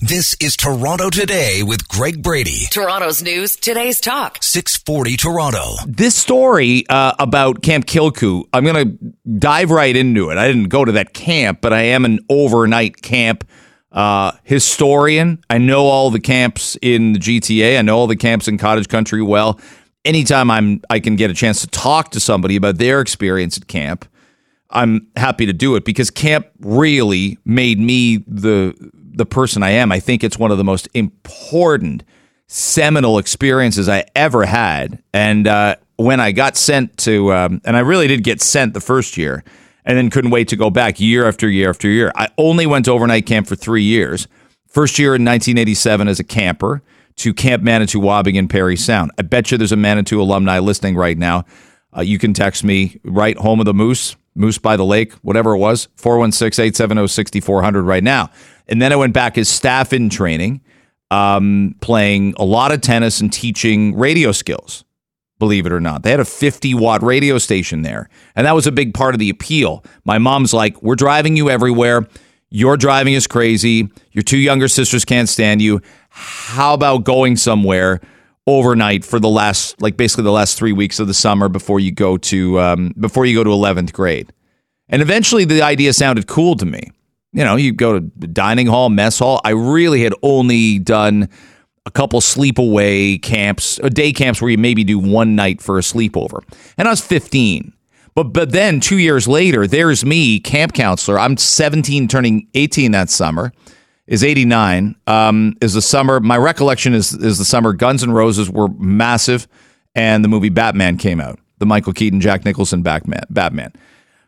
This is Toronto Today with Greg Brady. Toronto's news, today's talk. 640 Toronto. This story about Camp Kilcoo, I'm going to dive right into it. I didn't go to that camp, but I am an overnight camp historian. I know all the camps in the GTA. I know all the camps in Cottage Country well. Anytime I can get a chance to talk to somebody about their experience at camp, I'm happy to do it because camp really made me the person I am. I think it's one of the most important, seminal experiences I ever had. And when I got sent to, and I really did get sent the first year and then couldn't wait to go back year after year after year. I only went to overnight camp for 3 years. First year in 1987 as a camper to Camp Manitouwabing in Perry Sound. I bet you there's a Manitou alumni listening right now. You can text me, right, home of the moose. Moose by the Lake, whatever it was, 416-870-6400 right now. And then I went back as staff in training, playing a lot of tennis and teaching radio skills, believe it or not. They had a 50-watt radio station there, and that was a big part of the appeal. My mom's like, we're driving you everywhere. Your driving is crazy. Your two younger sisters can't stand you. How about going somewhere overnight for the last, like basically the last 3 weeks of the summer before you go to 11th grade. And eventually the idea sounded cool to me. You know, you go to dining hall, mess hall. I really had only done a couple sleepaway camps, or day camps where you maybe do one night for a sleepover. And I was 15. But then 2 years later, there's me, camp counselor. I'm 17 turning 18 that summer. Is 89, is the summer, my recollection is the summer Guns N' Roses were massive and the movie Batman came out, the Michael Keaton, Jack Nicholson, Batman.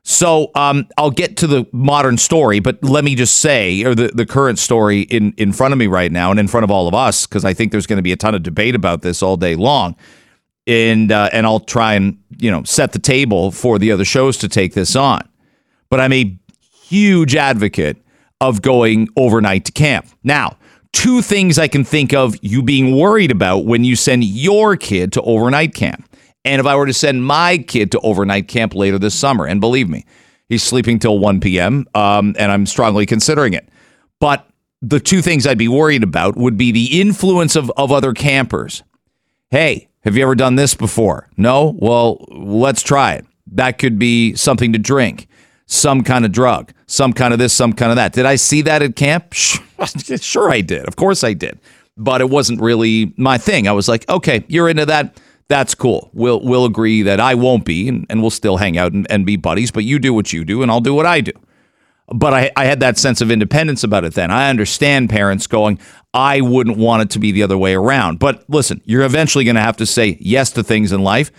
So I'll get to the modern story, but let me just say, or the current story in front of me right now and in front of all of us, because I think there's going to be a ton of debate about this all day long. And I'll try and, you know, set the table for the other shows to take this on. But I'm a huge advocate of going overnight to camp. Now, two things I can think of you being worried about when you send your kid to overnight camp. And if I were to send my kid to overnight camp later this summer, and believe me, he's sleeping till 1 p.m., and I'm strongly considering it. But the two things I'd be worried about would be the influence of other campers. Hey, have you ever done this before? No? Well, let's try it. That could be something to drink, some kind of drug, some kind of this, some kind of that. Did I see that at camp? Sure I did. Of course I did. But it wasn't really my thing. I was like, okay, you're into that. That's cool. We'll agree that I won't be, and we'll still hang out and be buddies, but you do what you do, and I'll do what I do. But I had that sense of independence about it then. I understand parents going, I wouldn't want it to be the other way around. But listen, you're eventually going to have to say yes to things in life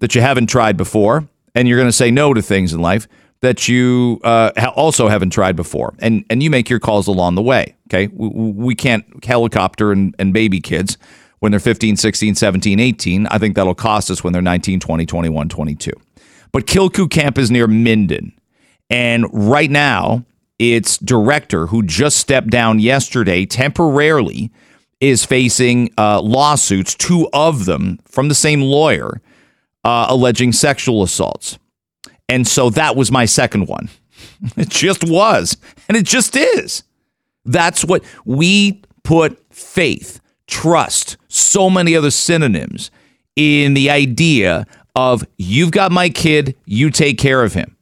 that you haven't tried before, and you're going to say no to things in life that you also haven't tried before. And you make your calls along the way, okay? We can't helicopter and baby kids when they're 15, 16, 17, 18. I think that'll cost us when they're 19, 20, 21, 22. But Kilcoo Camp is near Minden. And right now, its director, who just stepped down yesterday temporarily, is facing lawsuits, two of them, from the same lawyer, alleging sexual assaults. And so that was my second one. It just was. And it just is. That's what we put faith, trust, so many other synonyms in the idea of you've got my kid, you take care of him.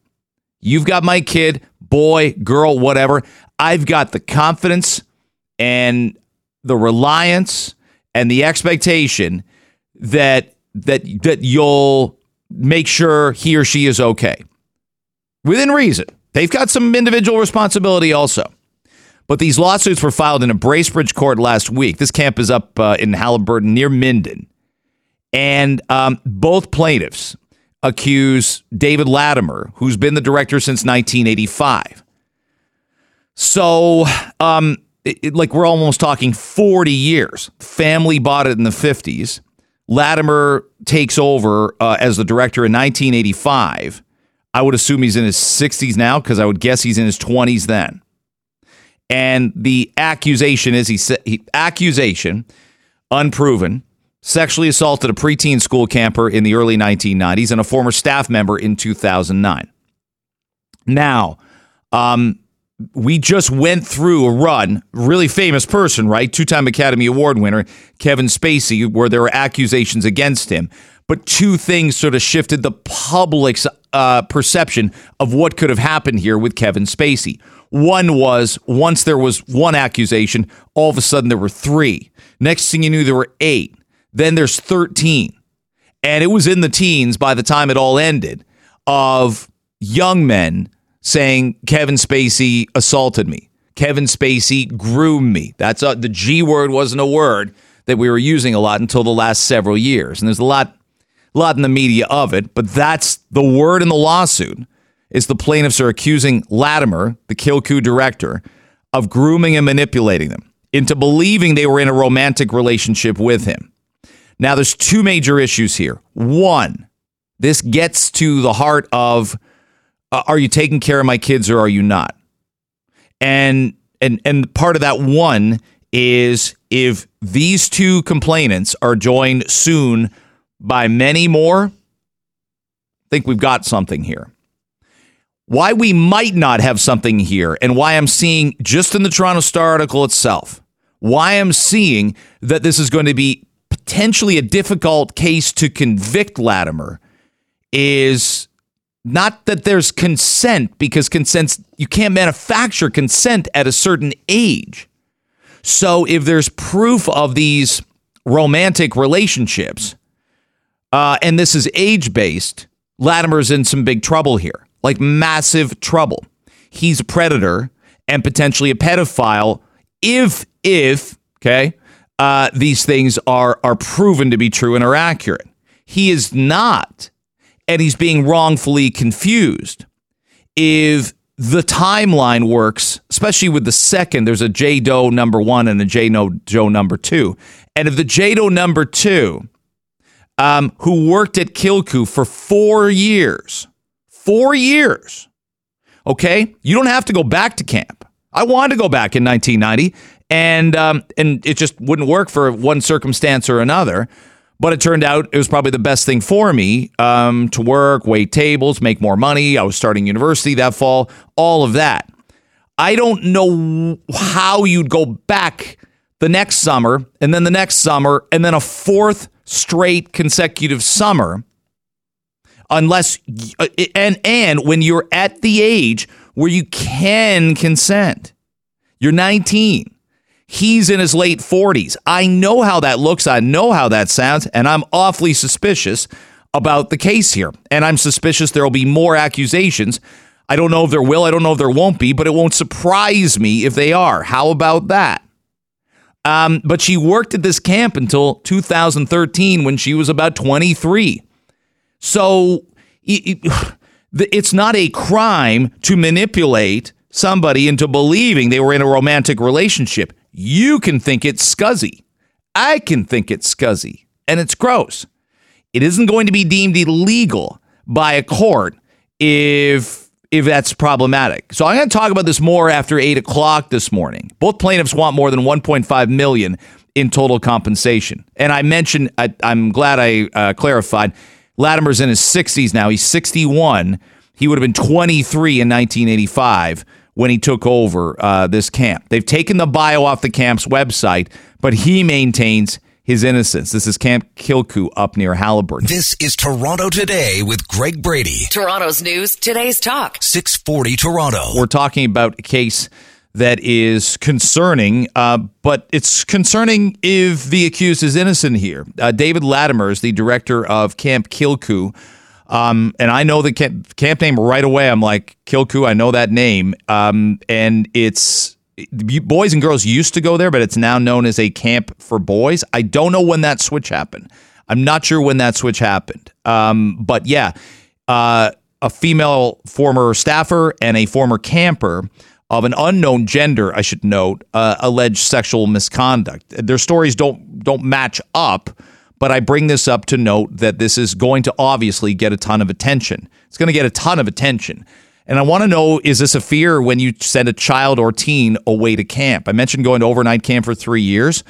You've got my kid, boy, girl, whatever. I've got the confidence and the reliance and the expectation that you'll make sure he or she is okay. Within reason. They've got some individual responsibility also. But these lawsuits were filed in a Bracebridge court last week. This camp is up in Halliburton near Minden. And both plaintiffs accuse David Latimer, who's been the director since 1985. So, we're almost talking 40 years. Family bought it in the 50s. Latimer takes over as the director in 1985. I would assume he's in his 60s now because I would guess he's in his 20s then. And the accusation is accusation unproven, sexually assaulted a preteen school camper in the early 1990s and a former staff member in 2009. Now, we just went through a run, really famous person, right? Two-time Academy Award winner, Kevin Spacey, where there were accusations against him. But two things sort of shifted the public's perception of what could have happened here with Kevin Spacey. One was, once there was one accusation, all of a sudden there were three. Next thing you knew, there were eight. Then there's 13. And it was in the teens by the time it all ended of young men saying, Kevin Spacey assaulted me. Kevin Spacey groomed me. That's the G word wasn't a word that we were using a lot until the last several years. And there's a lot in the media of it, but that's the word in the lawsuit is the plaintiffs are accusing Latimer, the Kilcoo director, of grooming and manipulating them into believing they were in a romantic relationship with him. Now, there's two major issues here. One, this gets to the heart of, are you taking care of my kids or are you not? And part of that one is if these two complainants are joined soon by many more, I think we've got something here. Why we might not have something here and why I'm seeing just in the Toronto Star article itself, why I'm seeing that this is going to be potentially a difficult case to convict Latimer is not that there's consent, because consent, you can't manufacture consent at a certain age. So if there's proof of these romantic relationships, and this is age-based, Latimer's in some big trouble here, like massive trouble. He's a predator and potentially a pedophile if these things are proven to be true and are accurate. He is not. And he's being wrongfully confused. If the timeline works, especially with the second, there's a J. Doe number one and a J. Doe number two. And if the J. Doe number two, who worked at Kilcoo for 4 years, 4 years, okay? You don't have to go back to camp. I wanted to go back in 1990, and it just wouldn't work for one circumstance or another. But it turned out it was probably the best thing for me to work, wait tables, make more money. I was starting university that fall, all of that. I don't know how you'd go back the next summer and then the next summer and then a fourth straight consecutive summer unless and when you're at the age where you can consent. You're 19. He's in his late 40s. I know how that looks. I know how that sounds. And I'm awfully suspicious about the case here. And I'm suspicious there will be more accusations. I don't know if there will. I don't know if there won't be. But it won't surprise me if they are. How about that? But she worked at this camp until 2013 when she was about 23. So it's not a crime to manipulate somebody into believing they were in a romantic relationship. You can think it's scuzzy. I can think it's scuzzy. And it's gross. It isn't going to be deemed illegal by a court if that's problematic. So I'm going to talk about this more after 8 o'clock this morning. Both plaintiffs want more than $1.5 million in total compensation. And I mentioned, I'm glad I clarified, Latimer's in his 60s now. He's 61. He would have been 23 in 1985. When he took over this camp. They've taken the bio off the camp's website, but he maintains his innocence. This is Camp Kilcoo up near Halliburton. This is Toronto Today with Greg Brady. Toronto's news, today's talk. 640 Toronto. We're talking about a case that is concerning, but it's concerning if the accused is innocent here. David Latimer is the director of Camp Kilcoo. And I know the camp name right away. I'm like, Kilcoo, I know that name. And it's boys and girls used to go there, but it's now known as a camp for boys. I don't know when that switch happened. I'm not sure when that switch happened. But yeah, a female former staffer and a former camper of an unknown gender, I should note, alleged sexual misconduct. Their stories don't match up. But I bring this up to note that this is going to obviously get a ton of attention. It's going to get a ton of attention. And I want to know, is this a fear when you send a child or teen away to camp? I mentioned going to overnight camp for 3 years.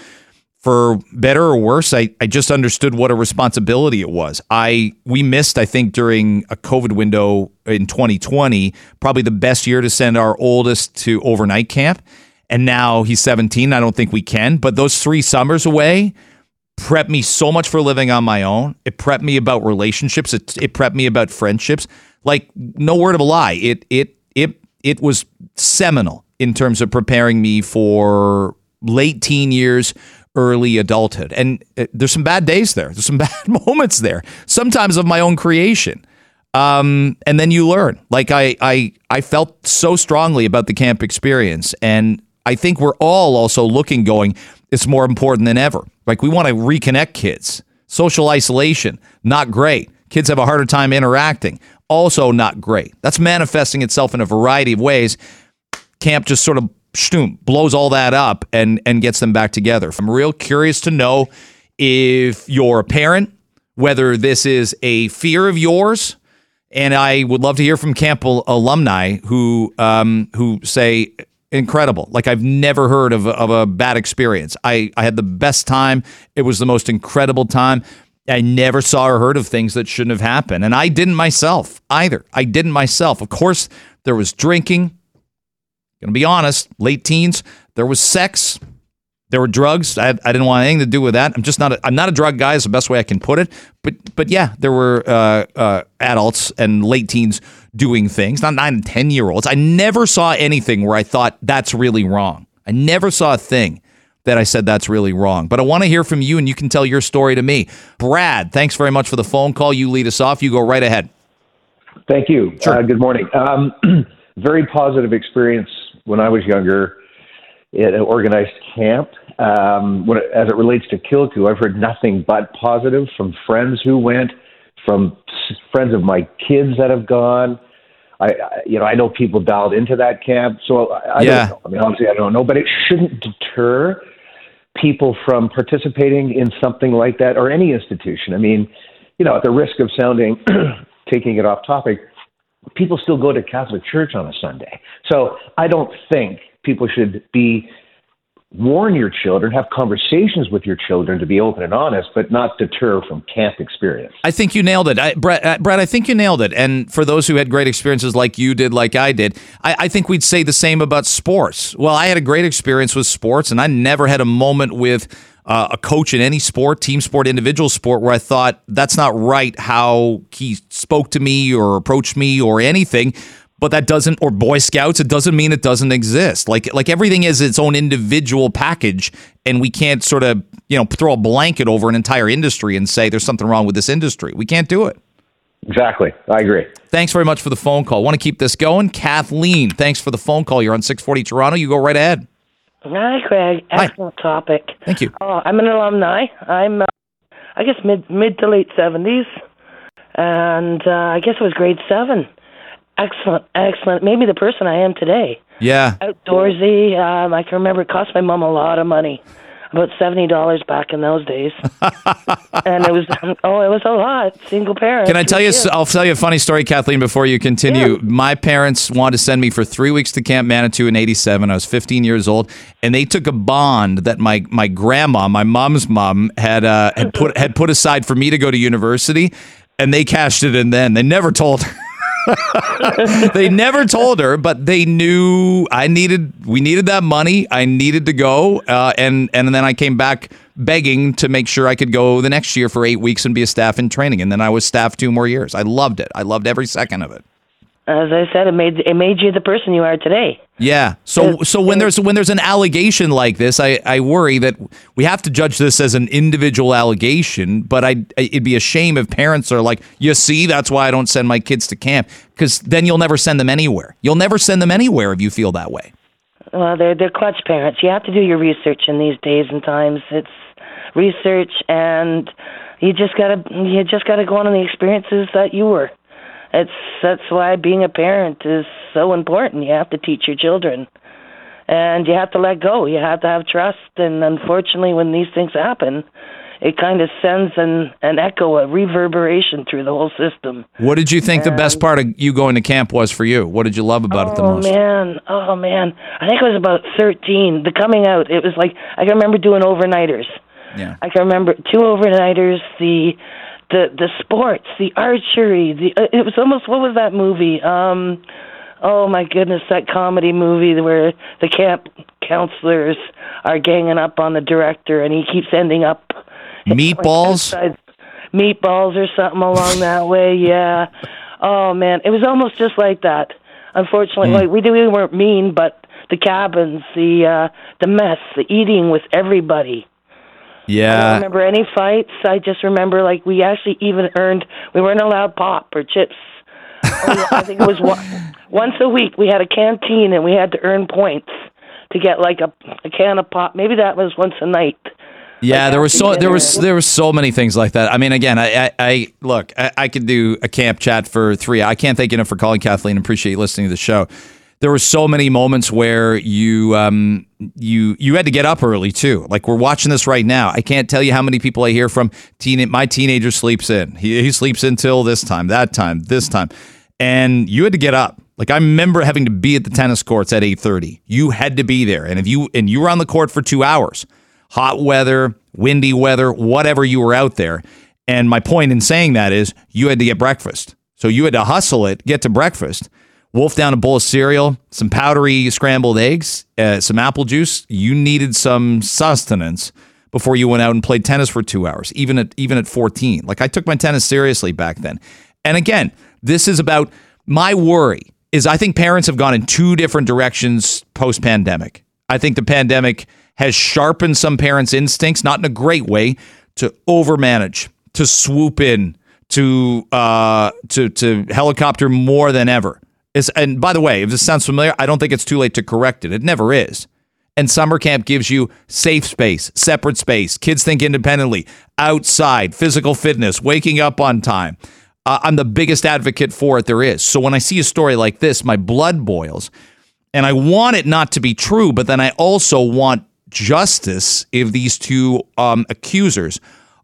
for better or worse, I just understood what a responsibility it was. We missed, I think, during a COVID window in 2020, probably the best year to send our oldest to overnight camp. And now he's 17. I don't think we can. But those 3 summers away prepped me so much for living on my own. It prepped me about relationships. It prepped me about friendships. Like, no word of a lie. It was seminal in terms of preparing me for late teen years, early adulthood. And there's some bad days there. There's some bad moments there, sometimes of my own creation. And then you learn. Like, I felt so strongly about the camp experience. And I think we're all also looking, going, it's more important than ever. Like, we want to reconnect kids. Social isolation, not great. Kids have a harder time interacting, also not great. That's manifesting itself in a variety of ways. Camp just sort of blows all that up and gets them back together. I'm real curious to know if you're a parent, whether this is a fear of yours. And I would love to hear from Camp alumni who say, incredible. Like, I've never heard of a bad experience. I had the best time. It was the most incredible time. I never saw or heard of things that shouldn't have happened. And I didn't myself either. I didn't myself. Of course, there was drinking. Gonna be honest, late teens, there was sex, there were drugs. I didn't want anything to do with that. I'm not a drug guy is the best way I can put it. But yeah, there were adults and late teens doing things, not 9 and 10 year olds. I never saw anything where I thought that's really wrong. I never saw a thing that I said that's really wrong. But I want to hear from you, and you can tell your story to me. Brad, thanks very much for the phone call. You lead us off. You go right ahead. Thank you. Sure. Good morning. Very positive experience when I was younger at an organized camp. As it relates to Kilcoo, I've heard nothing but positive from friends who went, from friends of my kids that have gone. I know people dialed into that camp, so I don't know. I mean, obviously I don't know, but it shouldn't deter people from participating in something like that, or any institution. I mean, at the risk of sounding, taking it off topic, people still go to Catholic church on a Sunday. So I don't think people should warn your children, have conversations with your children to be open and honest, but not deter from camp experience. I think you nailed it. Brad, I think you nailed it. And for those who had great experiences like you did, like I did, I think we'd say the same about sports. Well, I had a great experience with sports, and I never had a moment with a coach in any sport, team sport, individual sport, where I thought that's not right how he spoke to me or approached me or anything. But that doesn't, or Boy Scouts, it doesn't mean it doesn't exist. Like everything is its own individual package, and we can't sort of, throw a blanket over an entire industry and say there's something wrong with this industry. We can't do it. Exactly. I agree. Thanks very much for the phone call. Want to keep this going. Kathleen, thanks for the phone call. You're on 640 Toronto. You go right ahead. Hi, Greg. Excellent topic. Thank you. Oh, I'm an alumni. I'm, I guess, mid to late 70s, and I guess it was grade 7. Excellent. Maybe the person I am today. Yeah. Outdoorsy. I can remember it cost my mom a lot of money, about $70 back in those days. And it was a lot. Single parents. Can I tell you? I'll tell you a funny story, Kathleen, before you continue. Yeah. My parents wanted to send me for 3 weeks to Camp Manitou in '87. I was 15 years old, and they took a bond that my grandma, my mom's mom, had put aside for me to go to university, and they cashed it in. Then they never told her. They never told her, but they knew we needed that money. I needed to go. And then I came back begging to make sure I could go the next year for 8 weeks and be a staff in training. And then I was staff 2 more years. I loved it. I loved every second of it. As I said, it made you the person you are today. Yeah. So when there's an allegation like this, I worry that we have to judge this as an individual allegation. But it'd be a shame if parents are like, you see, that's why I don't send my kids to camp, because then you'll never send them anywhere. You'll never send them anywhere if you feel that way. Well, they're clutch parents. You have to do your research in these days and times. It's research, and you just gotta go on the experiences that you were. That's why being a parent is so important. You have to teach your children, and you have to let go. You have to have trust, and unfortunately, when these things happen, it kind of sends an echo, a reverberation through the whole system. What did you think the best part of you going to camp was for you? What did you love about it the most? Oh, man. I think it was about 13, the coming out. It was like, I can remember doing overnighters. Yeah. I can remember 2 overnighters, the sports, the archery. It was almost, what was that movie? Oh, my goodness, that comedy movie where the camp counselors are ganging up on the director, and he keeps ending up... Meatballs or something along that way, yeah. Oh, man, it was almost just like that. Unfortunately, like we weren't mean, but the cabins, the mess, the eating with everybody. Yeah. I don't remember any fights. I just remember, like, we actually even earned, we weren't allowed pop or chips. I think it was once a week we had a canteen and we had to earn points to get, like, a can of pop. Maybe that was once a night. Yeah, like there were so many things like that. I mean, again, I could do a camp chat for 3. I can't thank you enough for calling, Kathleen. Appreciate you listening to the show. There were so many moments where you had to get up early too. Like, we're watching this right now. I can't tell you how many people I hear from. My teenager sleeps in. He sleeps in till this time, that time, this time, and you had to get up. Like, I remember having to be at the tennis courts at 8:30. You had to be there, and if you were on the court for 2 hours. Hot weather, windy weather, whatever, you were out there. And my point in saying that is you had to get breakfast. So you had to hustle it, get to breakfast, wolf down a bowl of cereal, some powdery scrambled eggs, some apple juice. You needed some sustenance before you went out and played tennis for 2 hours, even at 14. Like, I took my tennis seriously back then. And again, this is about my worry is I think parents have gone in 2 different directions post-pandemic. I think the pandemic has sharpened some parents' instincts, not in a great way, to overmanage, to swoop in, to helicopter more than ever. And by the way, if this sounds familiar, I don't think it's too late to correct it. It never is. And summer camp gives you safe space, separate space. Kids think independently, outside, physical fitness, waking up on time. I'm the biggest advocate for it there is. So when I see a story like this, my blood boils. And I want it not to be true, but then I also want justice if these 2 accusers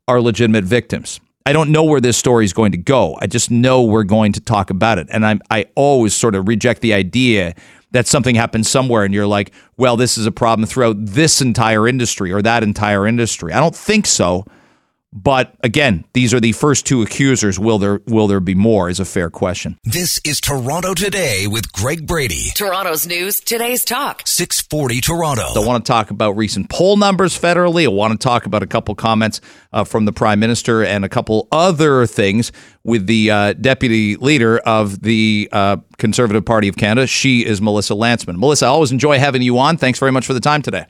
are legitimate victims. I don't know where this story is going to go. I just know we're going to talk about it. And I always sort of reject the idea that something happened somewhere and you're like, well, this is a problem throughout this entire industry or that entire industry. I don't think so. But again, these are the first 2 accusers. Will there be more is a fair question. This is Toronto Today with Greg Brady. Toronto's news, today's talk. 640 Toronto. I want to talk about recent poll numbers federally. I want to talk about a couple comments from the Prime Minister and a couple other things with the Deputy Leader of the Conservative Party of Canada. She is Melissa Lantsman. Melissa, I always enjoy having you on. Thanks very much for the time today.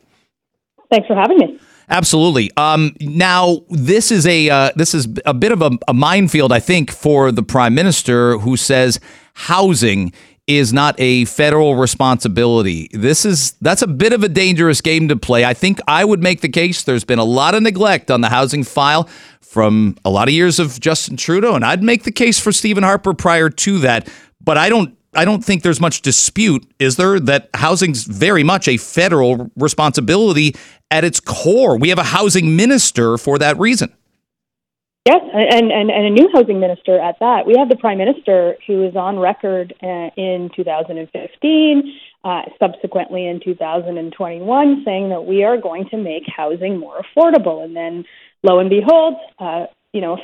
Thanks for having me. Absolutely. Now, this is a bit of a minefield, I think, for the Prime Minister, who says housing is not a federal responsibility. That's a bit of a dangerous game to play. I think I would make the case there's been a lot of neglect on the housing file from a lot of years of Justin Trudeau, and I'd make the case for Stephen Harper prior to that. But I don't think there's much dispute, is there, that housing's very much a federal responsibility at its core. We have a housing minister for that reason. Yes, and a new housing minister at that. We have the Prime Minister, who is on record in 2015, subsequently in 2021, saying that we are going to make housing more affordable. And then, lo and behold, a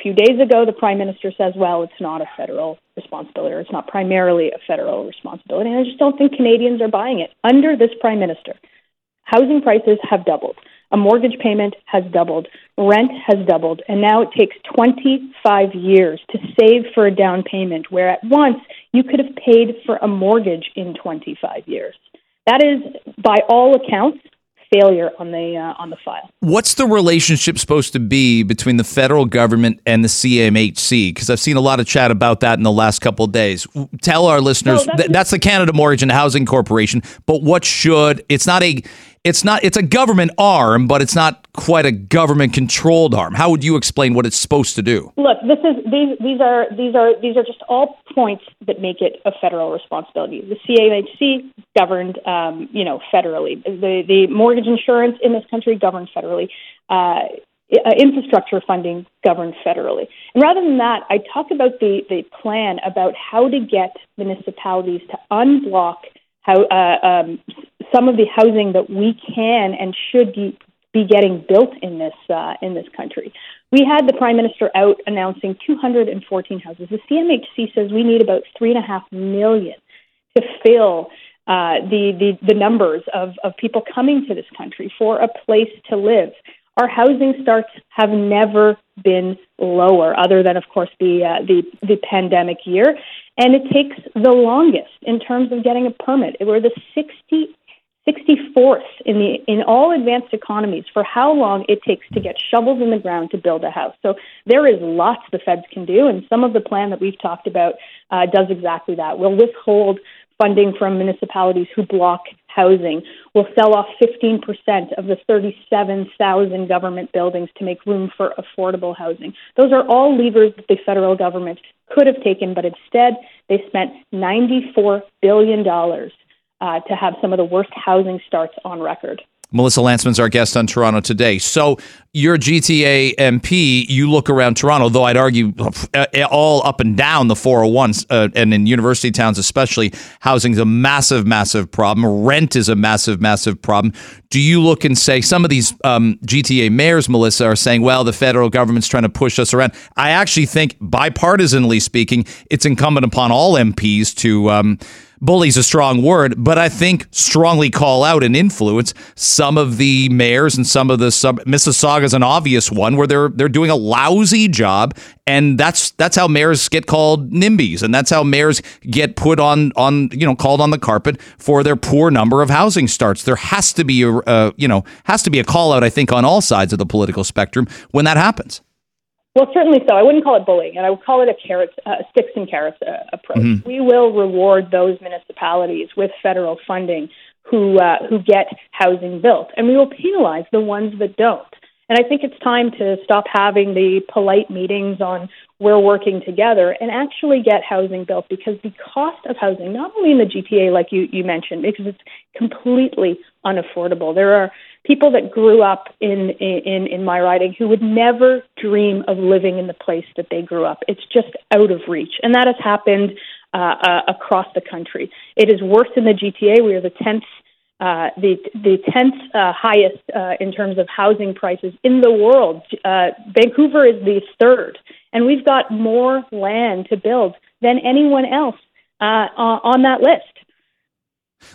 few days ago, the Prime Minister says, well, it's not a federal responsibility, or it's not primarily a federal responsibility. And I just don't think Canadians are buying it. Under this Prime Minister, housing prices have doubled. A mortgage payment has doubled. Rent has doubled. And now it takes 25 years to save for a down payment, where at once you could have paid for a mortgage in 25 years. That is, by all accounts, failure on the file. What's the relationship supposed to be between the federal government and the CMHC? Because I've seen a lot of chat about that in the last couple of days. Tell our listeners that's the Canada Mortgage and Housing Corporation. But what should it's a government arm, but it's not quite a government controlled arm. How would you explain what it's supposed to do? Look, these are just all points that make it a federal responsibility. The CMHC governed, federally. The mortgage insurance in this country governed federally. Infrastructure funding governed federally. And rather than that, I talk about the plan about how to get municipalities to unblock some of the housing that we can and should be be getting built in this country. We had the Prime Minister out announcing 214 houses. The CMHC says we need about 3.5 million to fill the numbers of people coming to this country for a place to live. Our housing starts have never been lower, other than, of course, the pandemic year. And it takes the longest in terms of getting a permit. We're the 64th in all advanced economies for how long it takes to get shovels in the ground to build a house. So there is lots the feds can do, and some of the plan that we've talked about does exactly that. We'll withhold funding from municipalities who block housing. We'll sell off 15% of the 37,000 government buildings to make room for affordable housing. Those are all levers that the federal government could have taken, but instead they spent $94 billion to have some of the worst housing starts on record. Melissa Lantsman's our guest on Toronto Today. So your GTA MP, you look around Toronto, though I'd argue all up and down the 401 and in university towns especially, housing's a massive, massive problem. Rent is a massive, massive problem. Do you look and say some of these GTA mayors, Melissa, are saying, well, the federal government's trying to push us around? I actually think, bipartisanly speaking, it's incumbent upon all MPs to... bully's a strong word, but I think strongly call out and influence some of the mayors and some of the Mississauga's an obvious one where they're doing a lousy job, and that's how mayors get called NIMBYs, and that's how mayors get put on called on the carpet for their poor number of housing starts. There has to be a call out, I think, on all sides of the political spectrum when that happens. Well, certainly so. I wouldn't call it bullying, and I would call it sticks and carrots approach. Mm-hmm. We will reward those municipalities with federal funding who get housing built, and we will penalize the ones that don't. And I think it's time to stop having the polite meetings on we're working together and actually get housing built, because the cost of housing, not only in the GTA, like you mentioned, because it's completely unaffordable. There are people that grew up in my riding who would never dream of living in the place that they grew up. It's just out of reach. And that has happened across the country. It is worse in the GTA. We are the 10th highest in terms of housing prices in the world. Vancouver is the third, and we've got more land to build than anyone else on that list.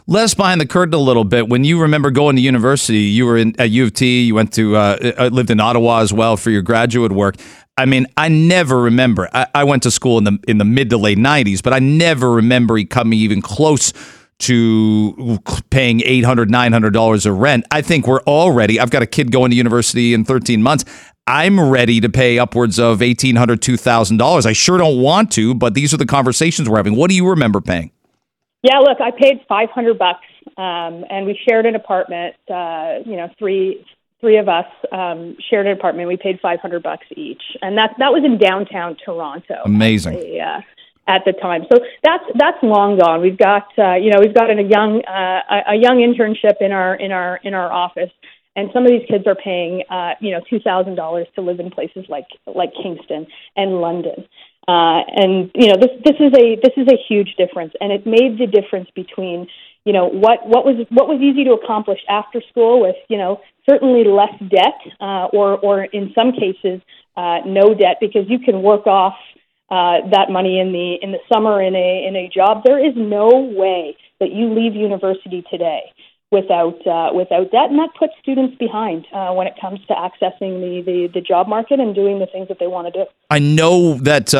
Let us behind the curtain a little bit. When you remember going to university, you were at U of T. You went to lived in Ottawa as well for your graduate work. I mean, I never remember. I went to school in the mid to late 90s, but I never remember coming even close to paying $800, $900 of rent. I think we're already, I've got a kid going to university in 13 months. I'm ready to pay upwards of $1,800, $2,000. I sure don't want to, but these are the conversations we're having. What do you remember paying? Yeah, look, I paid $500, and we shared an apartment, three of us shared an apartment. We paid $500 each. And that was in downtown Toronto. Amazing. Yeah. At the time, so that's long gone. We've got a young internship in our office, and some of these kids are paying $2,000 to live in places like Kingston and London, and this is a huge difference, and it made the difference between what was easy to accomplish after school with certainly less debt or in some cases no debt, because you can work off that money in the summer in a job. There is no way that you leave university today without debt, and that puts students behind when it comes to accessing the job market and doing the things that they want to do. I know that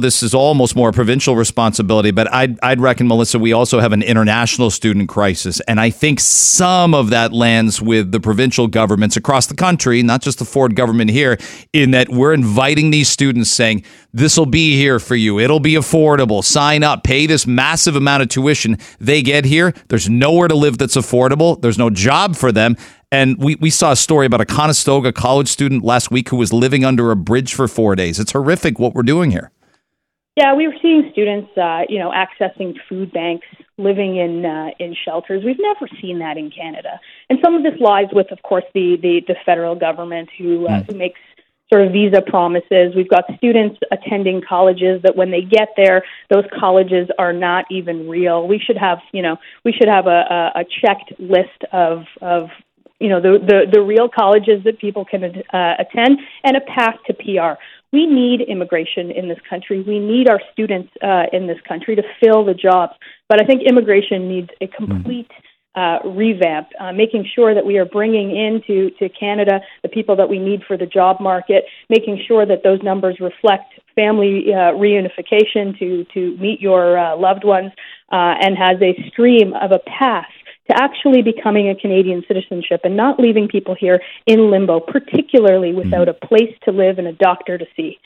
this is almost more a provincial responsibility, but I'd reckon, Melissa, we also have an international student crisis, and I think some of that lands with the provincial governments across the country, not just the Ford government here, in that we're inviting these students, saying this will be here for you, it'll be affordable, sign up, pay this massive amount of tuition. They get here, there's nowhere to live that's affordable, there's no job for them. And we saw a story about a Conestoga college student last week who was living under a bridge for 4 days. It's horrific what we're doing here. Yeah, we were seeing students, accessing food banks, living in shelters. We've never seen that in Canada. And some of this lies with, of course, the federal government who makes sort of visa promises. We've got students attending colleges that when they get there, those colleges are not even real. We should have a checked list of you know, the real colleges that people can attend, and a path to PR. We need immigration in this country. We need our students in this country to fill the jobs. But I think immigration needs a complete revamp, making sure that we are bringing into Canada the people that we need for the job market, making sure that those numbers reflect family reunification to meet your loved ones, and has a stream of a path to actually becoming a Canadian citizenship and not leaving people here in limbo, particularly without a place to live and a doctor to see.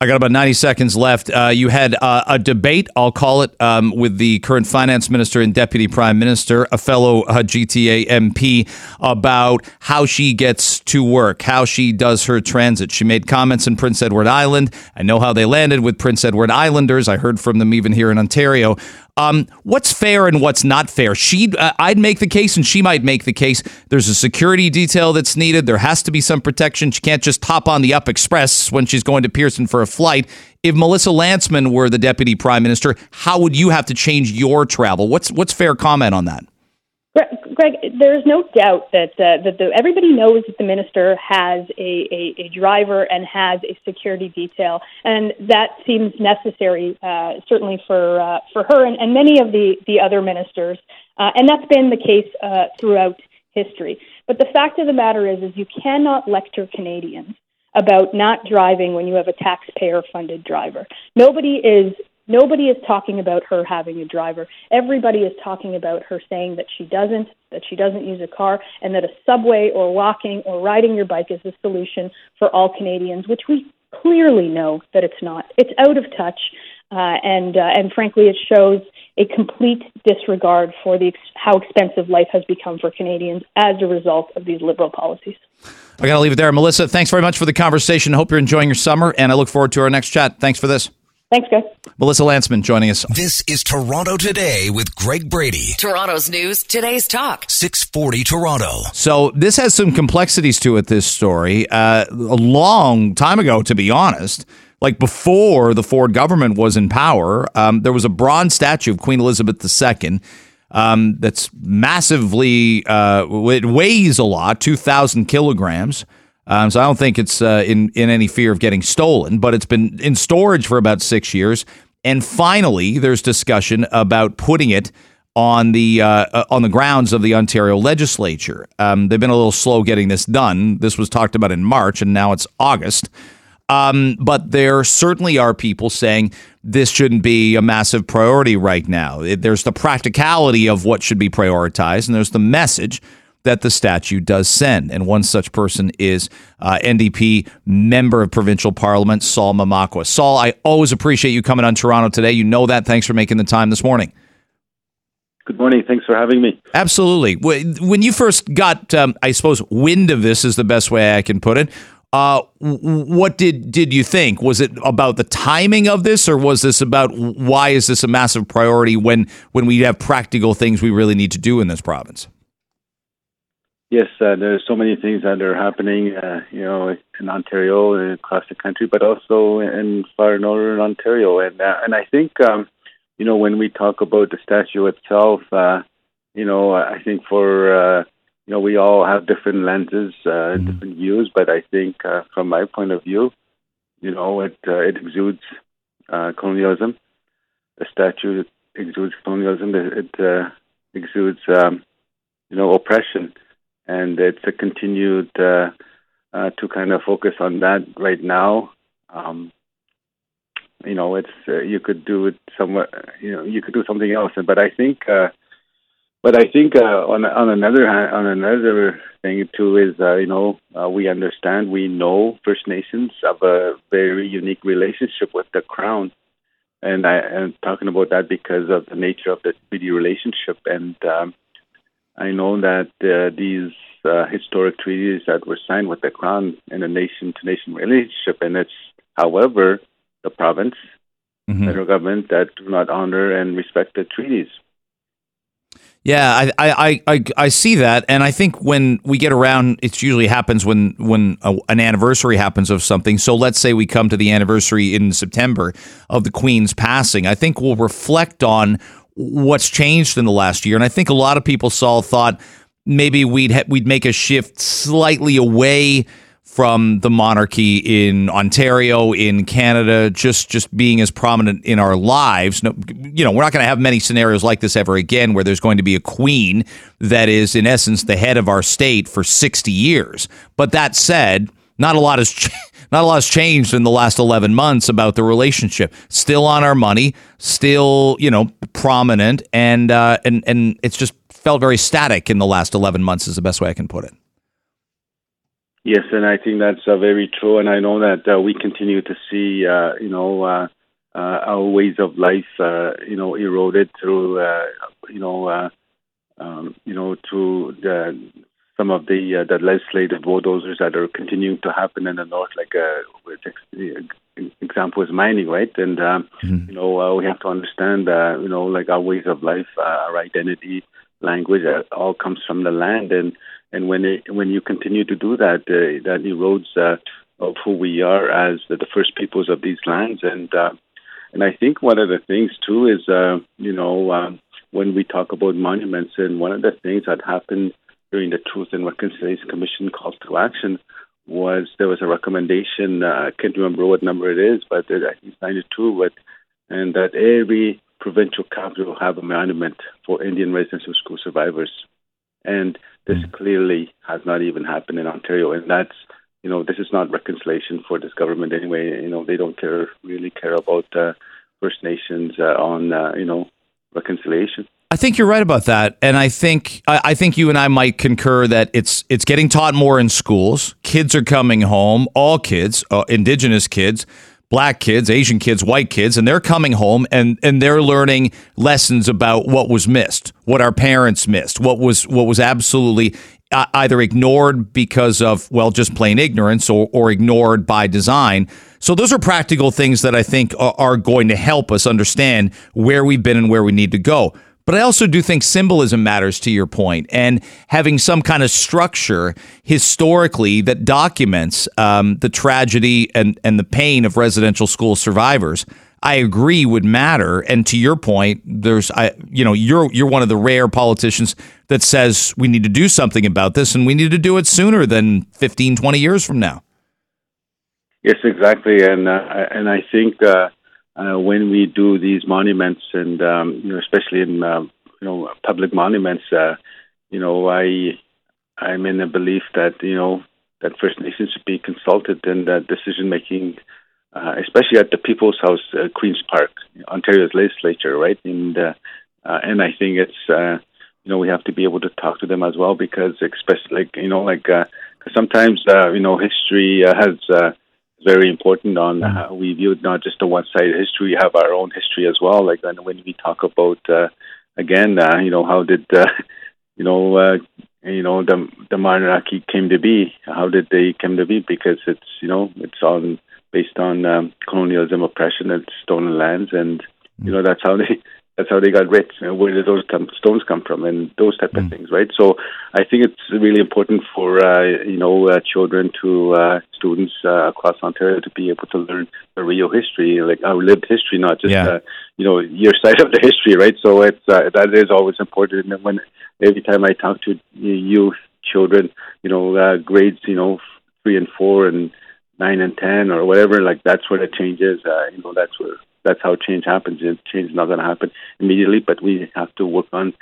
I got about 90 seconds left. You had a debate, I'll call it, with the current finance minister and deputy prime minister, a fellow GTA MP, about how she gets to work, how she does her transit. She made comments in Prince Edward Island. I know how they landed with Prince Edward Islanders. I heard from them even here in Ontario. What's fair and what's not fair? I'd make the case, and she might make the case. There's a security detail that's needed. There has to be some protection. She can't just hop on the Up Express when she's going to Pearson for a flight. If Melissa Lantsman were the deputy prime minister, how would you have to change your travel? What's fair comment on that? Greg, there's no doubt that everybody knows that the minister has a driver and has a security detail, and that seems necessary, certainly for her and many of the other ministers, and that's been the case throughout history. But the fact of the matter is you cannot lecture Canadians about not driving when you have a taxpayer-funded driver. Nobody is talking about her having a driver. Everybody is talking about her saying that she doesn't use a car, and that a subway or walking or riding your bike is the solution for all Canadians, which we clearly know that it's not. It's out of touch, and frankly, it shows a complete disregard for how expensive life has become for Canadians as a result of these Liberal policies. I got to leave it there. Melissa, thanks very much for the conversation. Hope you're enjoying your summer, and I look forward to our next chat. Thanks for this. Thanks, guys. Melissa Lantsman joining us. This is Toronto Today with Greg Brady. Toronto's news, today's talk. 640 Toronto. So this has some complexities to it, this story. A long time ago, to be honest, like before the Ford government was in power, there was a bronze statue of Queen Elizabeth II that's massively, it weighs a lot, 2,000 kilograms. So I don't think it's in any fear of getting stolen, but it's been in storage for about 6 years. And finally, there's discussion about putting it on the grounds of the Ontario legislature. They've been a little slow getting this done. This was talked about in March, and now it's August. But there certainly are people saying this shouldn't be a massive priority right now. There's the practicality of what should be prioritized, and there's the message that the statue does send. And one such person is NDP member of provincial parliament, Sol Mamakwa. Sol, I always appreciate you coming on Toronto Today. You know that. Thanks for making the time this morning. Good morning. Thanks for having me. Absolutely. When you first got, I suppose, wind of this is the best way I can put it. What did you think? Was it about the timing of this, or was this about why is this a massive priority when we have practical things we really need to do in this province? Yes, there are so many things that are happening, in Ontario and across the country, but also in far northern Ontario. And I think, when we talk about the statue itself, I think for, we all have different lenses, different views, but I think from my point of view, it exudes colonialism. The statue exudes colonialism. It exudes, oppression. And it's a continued to kind of focus on that right now. You could do it somewhat. You could do something else. But I think on another thing too is we understand, we know First Nations have a very unique relationship with the Crown, and I am talking about that because of the nature of the treaty relationship and. I know that these historic treaties that were signed with the Crown in a nation-to-nation relationship, and it's, however, the province, federal government, that do not honor and respect the treaties. Yeah, I see that, and I think when we get around, it usually happens when an anniversary happens of something. So let's say we come to the anniversary in September of the Queen's passing. I think we'll reflect on what's changed in the last year. And I think a lot of people thought maybe we'd make a shift slightly away from the monarchy in Ontario, in Canada, just being as prominent in our lives. No, you know, we're not going to have many scenarios like this ever again where there's going to be a queen that is, in essence, the head of our state for 60 years. But that said, not a lot has changed in the last 11 months about the relationship. Still on our money, still, you know, prominent, and it's just felt very static in the last 11 months is the best way I can put it. Yes, and I think that's very true. And I know that we continue to see, our ways of life, eroded through, through some of the legislative bulldozers that are continuing to happen in the north, like example is mining, right? And we have to understand, our ways of life, our identity, language, all comes from the land. And when you continue to do that, that erodes of who we are as the first peoples of these lands. And I think one of the things too is when we talk about monuments, and one of the things that happened during the Truth and Reconciliation Commission calls to action was there was a recommendation. I can't remember what number it is, but I think it's 92. And that every provincial capital will have a monument for Indian residential school survivors. And this clearly has not even happened in Ontario. And that's, this is not reconciliation for this government anyway. They don't really care about First Nations on reconciliation. I think you're right about that. And I think you and I might concur that it's getting taught more in schools. Kids are coming home, all kids, Indigenous kids, Black kids, Asian kids, white kids, and they're coming home and they're learning lessons about what was missed, what our parents missed, what was absolutely either ignored because of, just plain ignorance or ignored by design. So those are practical things that I think are going to help us understand where we've been and where we need to go. But I also do think symbolism matters, to your point, and having some kind of structure historically that documents the tragedy and the pain of residential school survivors, I agree would matter. And to your point, you're one of the rare politicians that says we need to do something about this, and we need to do it sooner than 15, 20 years from now. Yes, exactly. And I think when we do these monuments, and especially in public monuments, I'm in the belief that that First Nations should be consulted in that decision making, especially at the People's House, Queen's Park, Ontario's legislature, right? And I think it's we have to be able to talk to them as well, because especially sometimes history has. Very important on how we view not just the one-sided history. We have our own history as well. Like when we talk about how did the monarchy came to be? How did they come to be? Because it's all based on colonialism, oppression, and stolen lands, and that's how they got rich. Where did those stones come from, and those type of things, right? So I think it's really important for children to students across Ontario to be able to learn the real history, like our lived history, not just your side of the history, right? So it's that is always important. And when every time I talk to youth, children, grades, 3 and 4 and 9 and 10 or whatever, like that's where the change is. That's how change happens. Change is not going to happen immediately, but we have to work on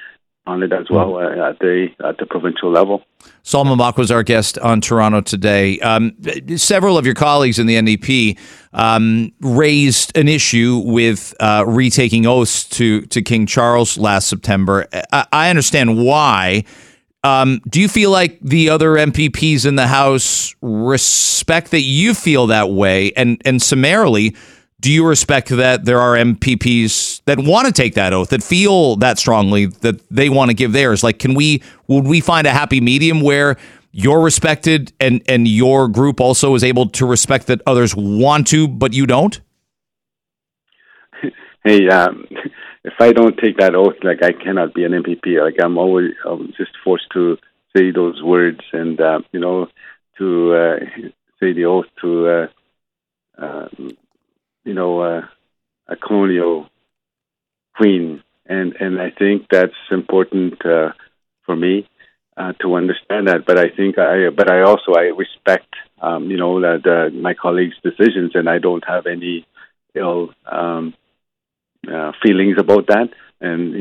it as well at the provincial level. Sol Mamakwa was our guest on Toronto Today. Several of your colleagues in the NDP raised an issue with retaking oaths to King Charles last September. I understand why. Do you feel like the other MPPs in the House respect that you feel that way? And summarily, do you respect that there are MPPs that want to take that oath, that feel that strongly that they want to give theirs? Like, would we find a happy medium where you're respected and your group also is able to respect that others want to, but you don't? Hey, if I don't take that oath, like I cannot be an MPP. Like I'm just forced to say those words and, to say the oath to, a colonial queen. And I think that's important for me. to understand that. But I think I respect, my colleagues' decisions, and I don't have any ill feelings about that. And,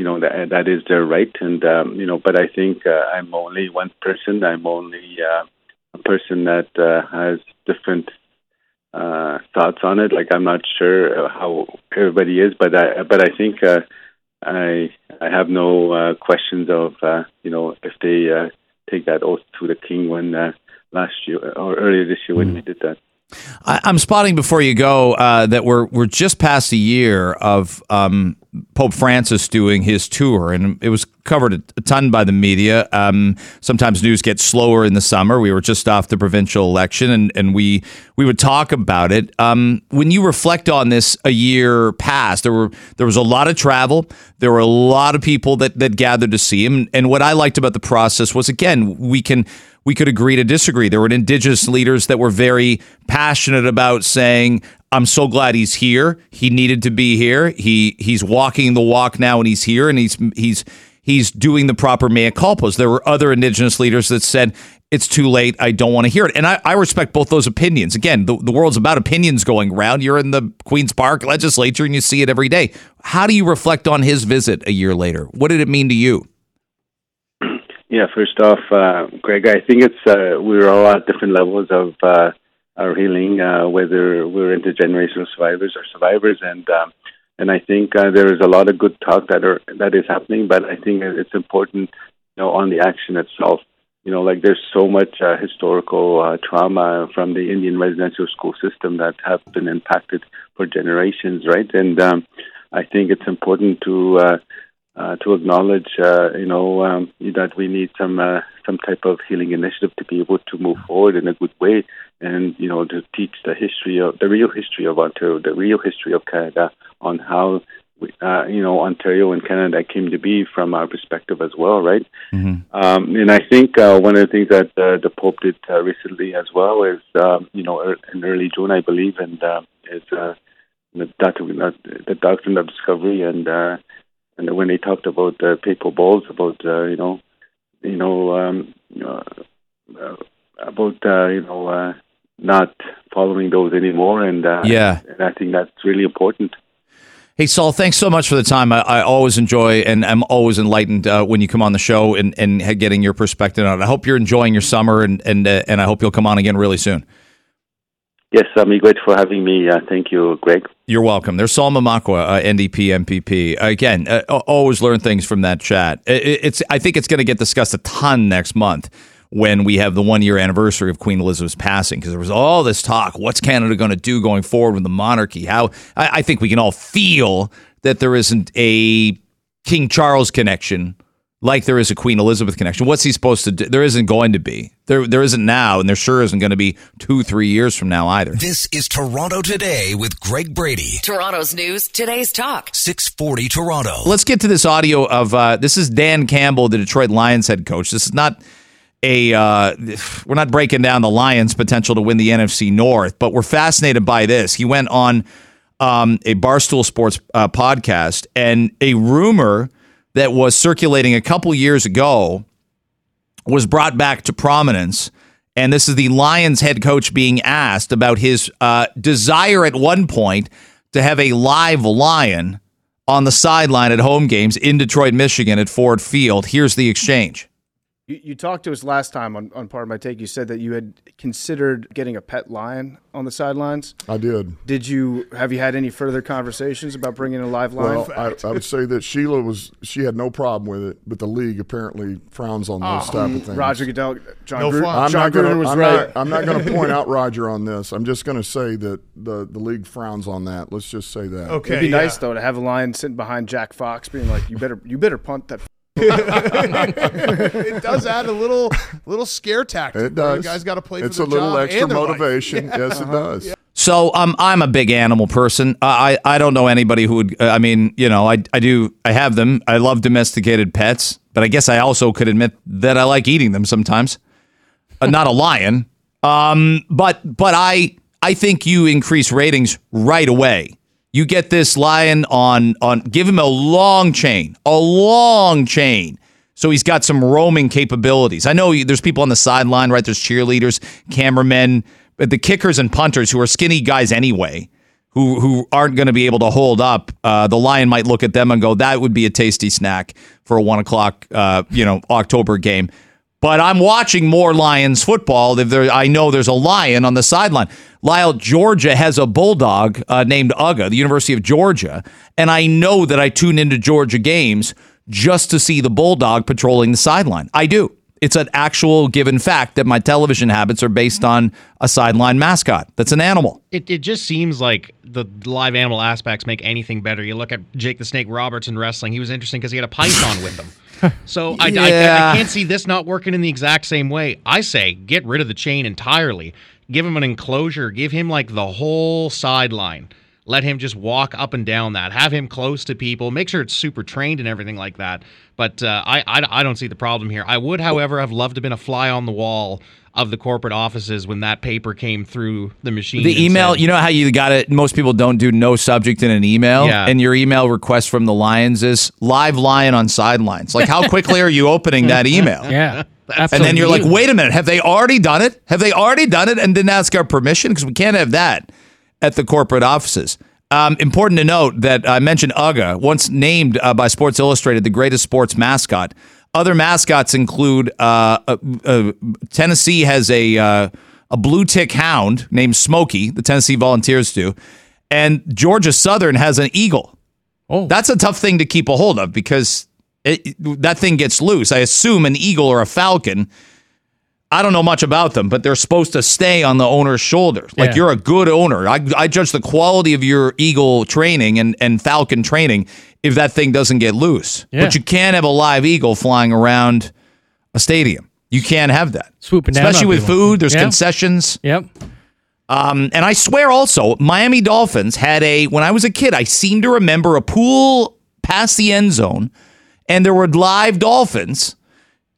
that is their right. And, but I think I'm only one person. I'm only a person that has different thoughts on it. Like, I'm not sure how everybody is, but I think I have no questions of if they take that oath to the king when last year or earlier this year when we did that. I'm spotting before you go that we're just past a year of Pope Francis doing his tour, and it was covered a ton by the media. Sometimes news gets slower in the summer. We were just off the provincial election, and we would talk about it. When you reflect on this a year past, there was a lot of travel. There were a lot of people that gathered to see him, and what I liked about the process was, again, we could agree to disagree. There were Indigenous leaders that were very passionate about saying, I'm so glad he's here. He needed to be here. He's walking the walk now, and he's here, and he's doing the proper mea culpas. There were other Indigenous leaders that said, it's too late. I don't want to hear it. And I respect both those opinions. Again, the world's about opinions going around. You're in the Queen's Park legislature, and you see it every day. How do you reflect on his visit a year later? What did it mean to you? Yeah, first off, Greg, I think it's we're all at different levels of our healing, whether we're intergenerational survivors or survivors, and I think there is a lot of good talk that is happening, but I think it's important, on the action itself. Like, there's so much historical trauma from the Indian residential school system that have been impacted for generations, right? And I think it's important to acknowledge, that we need some type of healing initiative to be able to move forward in a good way, and to teach the real history of Ontario, the real history of Canada, on how Ontario and Canada came to be from our perspective as well, right? Mm-hmm. And I think one of the things that the Pope did recently as well is, in early June, I believe, and is the Doctrine of Discovery, and when they talked about papal bulls, about not following those anymore, and I think that's really important. Hey, Sol, thanks so much for the time. I always enjoy, and I'm always enlightened when you come on the show and getting your perspective on it. I hope you're enjoying your summer, and I hope you'll come on again really soon. Yes, I'm great for having me. Thank you, Greg. You're welcome. There's Sol Mamakwa, NDP MPP. Again, always learn things from that chat. I think it's going to get discussed a ton next month when we have the one-year anniversary of Queen Elizabeth's passing, because there was all this talk. What's Canada going to do going forward with the monarchy? How I think we can all feel that there isn't a King Charles connection like there is a Queen Elizabeth connection. What's he supposed to do? There isn't going to be. There isn't now, and there sure isn't going to be 2-3 years from now either. This is Toronto Today with Greg Brady. Toronto's news, today's talk. 640 Toronto. Let's get to this audio of, this is Dan Campbell, the Detroit Lions head coach. This is not we're not breaking down the Lions' potential to win the NFC North, but we're fascinated by this. He went on a Barstool Sports podcast, and a rumor that was circulating a couple years ago was brought back to prominence. And this is the Lions head coach being asked about his desire at one point to have a live lion on the sideline at home games in Detroit, Michigan at Ford Field. Here's the exchange. You talked to us last time on Part of My Take. You said that you had considered getting a pet lion on the sidelines. I did. Have you had any further conversations about bringing a live lion? Well, I would say that Sheila she had no problem with it, but the league apparently frowns on those type of things. Roger Goodell, John Gruden was right. I'm not going to point out Roger on this. I'm just going to say that the league frowns on that. Let's just say that. Okay, it'd be nice though to have a lion sitting behind Jack Fox, being like, "You better punt that." It does add a little scare tactic. It does. You guys got to play for the job. It's a little extra motivation. Yeah. Yes, it does. Yeah. So I'm a big animal person. I don't know anybody who would. I mean, I do. I have them. I love domesticated pets, but I guess I also could admit that I like eating them sometimes. Not a lion. But I think you increase ratings right away. You get this lion on, give him a long chain, So he's got some roaming capabilities. I know there's people on the sideline, right? There's cheerleaders, cameramen, the kickers and punters who are skinny guys anyway, who aren't going to be able to hold up. The Lion might look at them and go, that would be a tasty snack for a 1 o'clock, October game. But I'm watching more Lions football. I know there's a Lion on the sideline. Lyle, Georgia has a bulldog named Uga, the University of Georgia. And I know that I tune into Georgia games just to see the bulldog patrolling the sideline. I do. It's an actual given fact that my television habits are based on a sideline mascot. That's an animal. It just seems like the live animal aspects make anything better. You look at Jake the Snake Roberts in wrestling. He was interesting because he had a python with him. So I can't see this not working in the exact same way. I say get rid of the chain entirely. Give him an enclosure. Give him like the whole sideline. Let him just walk up and down that. Have him close to people. Make sure it's super trained and everything like that. But I don't see the problem here. I would, however, have loved to have been a fly on the wall of the corporate offices when that paper came through the machine. The email, said, you know how you got it? Most people don't do no subject in an email. Yeah. And your email request from the Lions is live Lion on sidelines. Like, how quickly are you opening that email? Yeah. That's and so then you're like, wait a minute. Have they already done it? And didn't ask our permission? Because we can't have that at the corporate offices. Important to note that I mentioned Uga, once named by Sports Illustrated the greatest sports mascot. Other mascots include Tennessee has a blue tick hound named Smokey, the Tennessee Volunteers do, and Georgia Southern has an eagle. Oh, that's a tough thing to keep a hold of because that thing gets loose. I assume an eagle or a falcon. I don't know much about them, but they're supposed to stay on the owner's shoulder. Like, you're a good owner. I judge the quality of your eagle training and falcon training if that thing doesn't get loose. Yeah. But you can't have a live eagle flying around a stadium. You can't have that. Swooping down. Especially with food. There's concessions. Yep. And I swear also, Miami Dolphins had when I was a kid, I seem to remember a pool past the end zone, and there were live dolphins.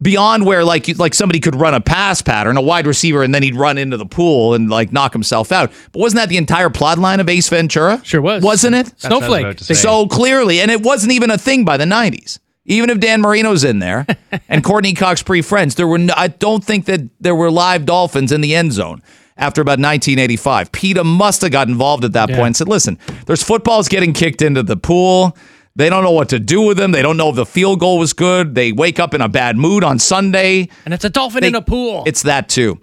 Beyond where, like somebody could run a pass pattern, a wide receiver, and then he'd run into the pool and like knock himself out. But wasn't that the entire plot line of Ace Ventura? Sure was. Wasn't it? That's Snowflake. So clearly, and it wasn't even a thing by the 90s. Even if Dan Marino's in there and Courtney Cox pre-Friends, there were. I don't think that there were live dolphins in the end zone after about 1985. PETA must have got involved at that point and said, "Listen, there's footballs getting kicked into the pool." They don't know what to do with them. They don't know if the field goal was good. They wake up in a bad mood on Sunday. And it's a dolphin in a pool. It's that, too.